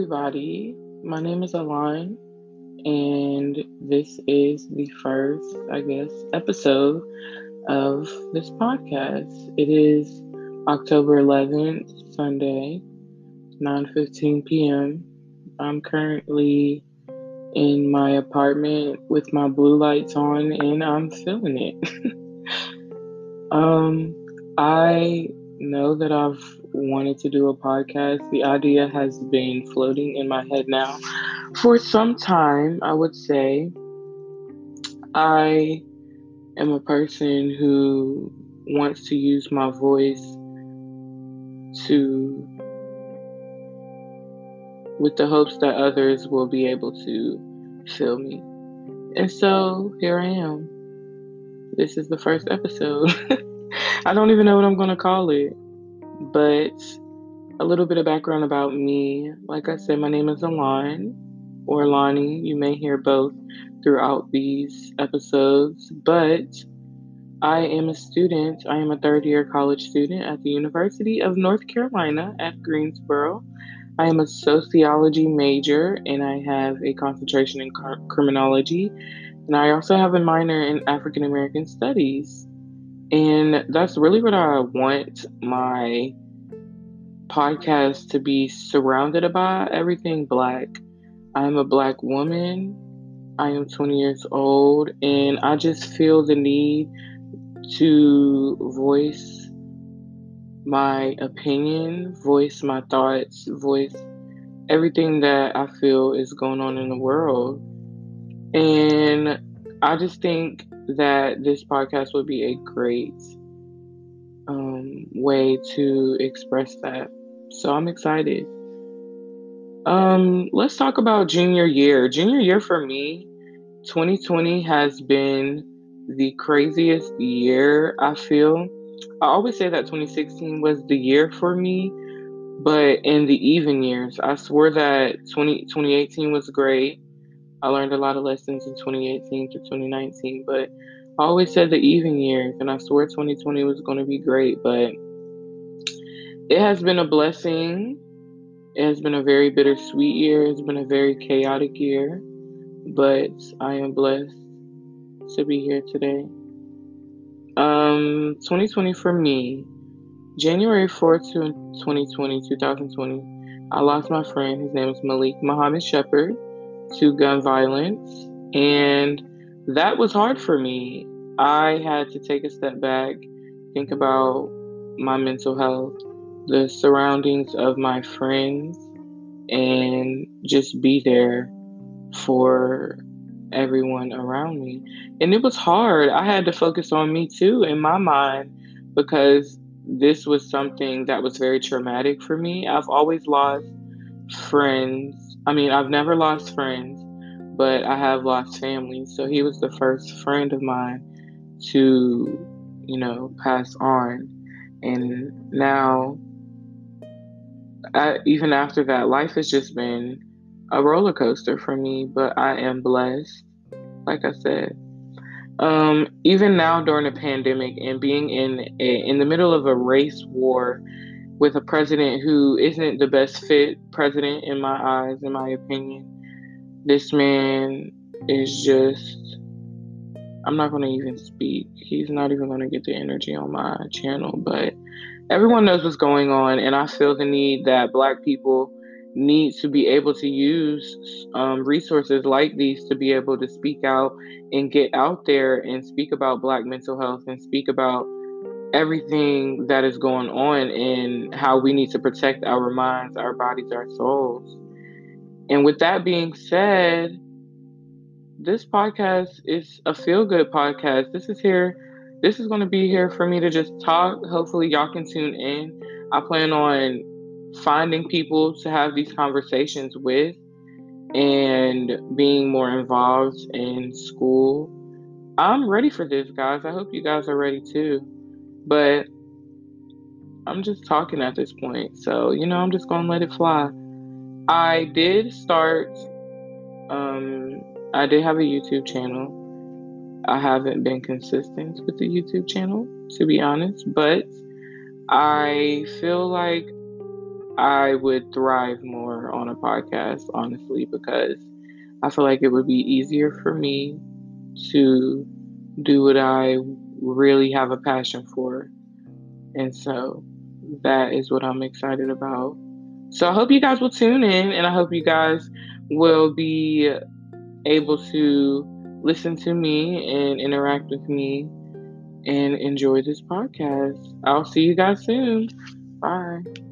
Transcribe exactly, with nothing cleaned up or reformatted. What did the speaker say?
everybody. My name is Alon, and this is the first, I guess, episode of this podcast. It is October eleventh, Sunday, nine fifteen p.m. I'm currently in my apartment with my blue lights on, and I'm feeling it. um, I know that I've wanted to do a podcast. The idea has been floating in my head now for some time, I would say. I am a person who wants to use my voice to, with the hopes that others will be able to feel me. And so here I am. This is the first episode. I don't even know what I'm going to call it. But a little bit of background about me. Like I said, my name is Alon, or Lonnie. You may hear both throughout these episodes. But I am a student. I am a third-year college student at the University of North Carolina at Greensboro. I am a sociology major, and I have a concentration in car- criminology. And I also have a minor in African American studies. And that's really what I want my podcast to be surrounded by, everything Black. I'm a Black woman. I am twenty years old, and I just feel the need to voice my opinion, voice my thoughts, voice everything that I feel is going on in the world. And I just think that this podcast would be a great um, way to express that. So I'm excited. Um, let's talk about junior year. Junior year for me, twenty twenty has been the craziest year, I feel. I always say that twenty sixteen was the year for me, but in the even years, I swore that twenty, twenty eighteen was great. I learned a lot of lessons in twenty eighteen to twenty nineteen, but I always said the even years, and I swore twenty twenty was going to be great, but it has been a blessing. It has been a very bittersweet year. It's been a very chaotic year, but I am blessed to be here today. Um, twenty twenty for me, January fourth, twenty twenty, I lost my friend. His name is Malik Muhammad Shepherd to gun violence, and that was hard for me. I had to take a step back, think about my mental health, the surroundings of my friends, and just be there for everyone around me. And it was hard. I had to focus on me too in my mind, because this was something that was very traumatic for me. I've always lost friends. I mean, I've never lost friends, but I have lost family. So he was the first friend of mine to, you know, pass on. And now, I, even after that, life has just been a roller coaster for me, but I am blessed, like I said. Um, even now during a pandemic and being in a, in the middle of a race war, with a president who isn't the best fit president in my eyes, in my opinion. This man is just, I'm not going to even speak. He's not even going to get the energy on my channel, but everyone knows what's going on, and I feel the need that Black people need to be able to use um, resources like these to be able to speak out and get out there and speak about Black mental health and speak about everything that is going on and how we need to protect our minds, our bodies, our souls. And with that being said, this podcast is a feel-good podcast. This is here. This is going to be here for me to just talk. Hopefully y'all can tune in. I plan on finding people to have these conversations with and being more involved in school. I'm ready for this, guys. I hope you guys are ready too. But I'm just talking at this point. So, you know, I'm just going to let it fly. I did start, um, I did have a YouTube channel. I haven't been consistent with the YouTube channel, to be honest. But I feel like I would thrive more on a podcast, honestly, because I feel like it would be easier for me to do what I really have a passion for. And so that is what I'm excited about. So I hope you guys will tune in, and I hope you guys will be able to listen to me and interact with me and enjoy this podcast. I'll see you guys soon. Bye.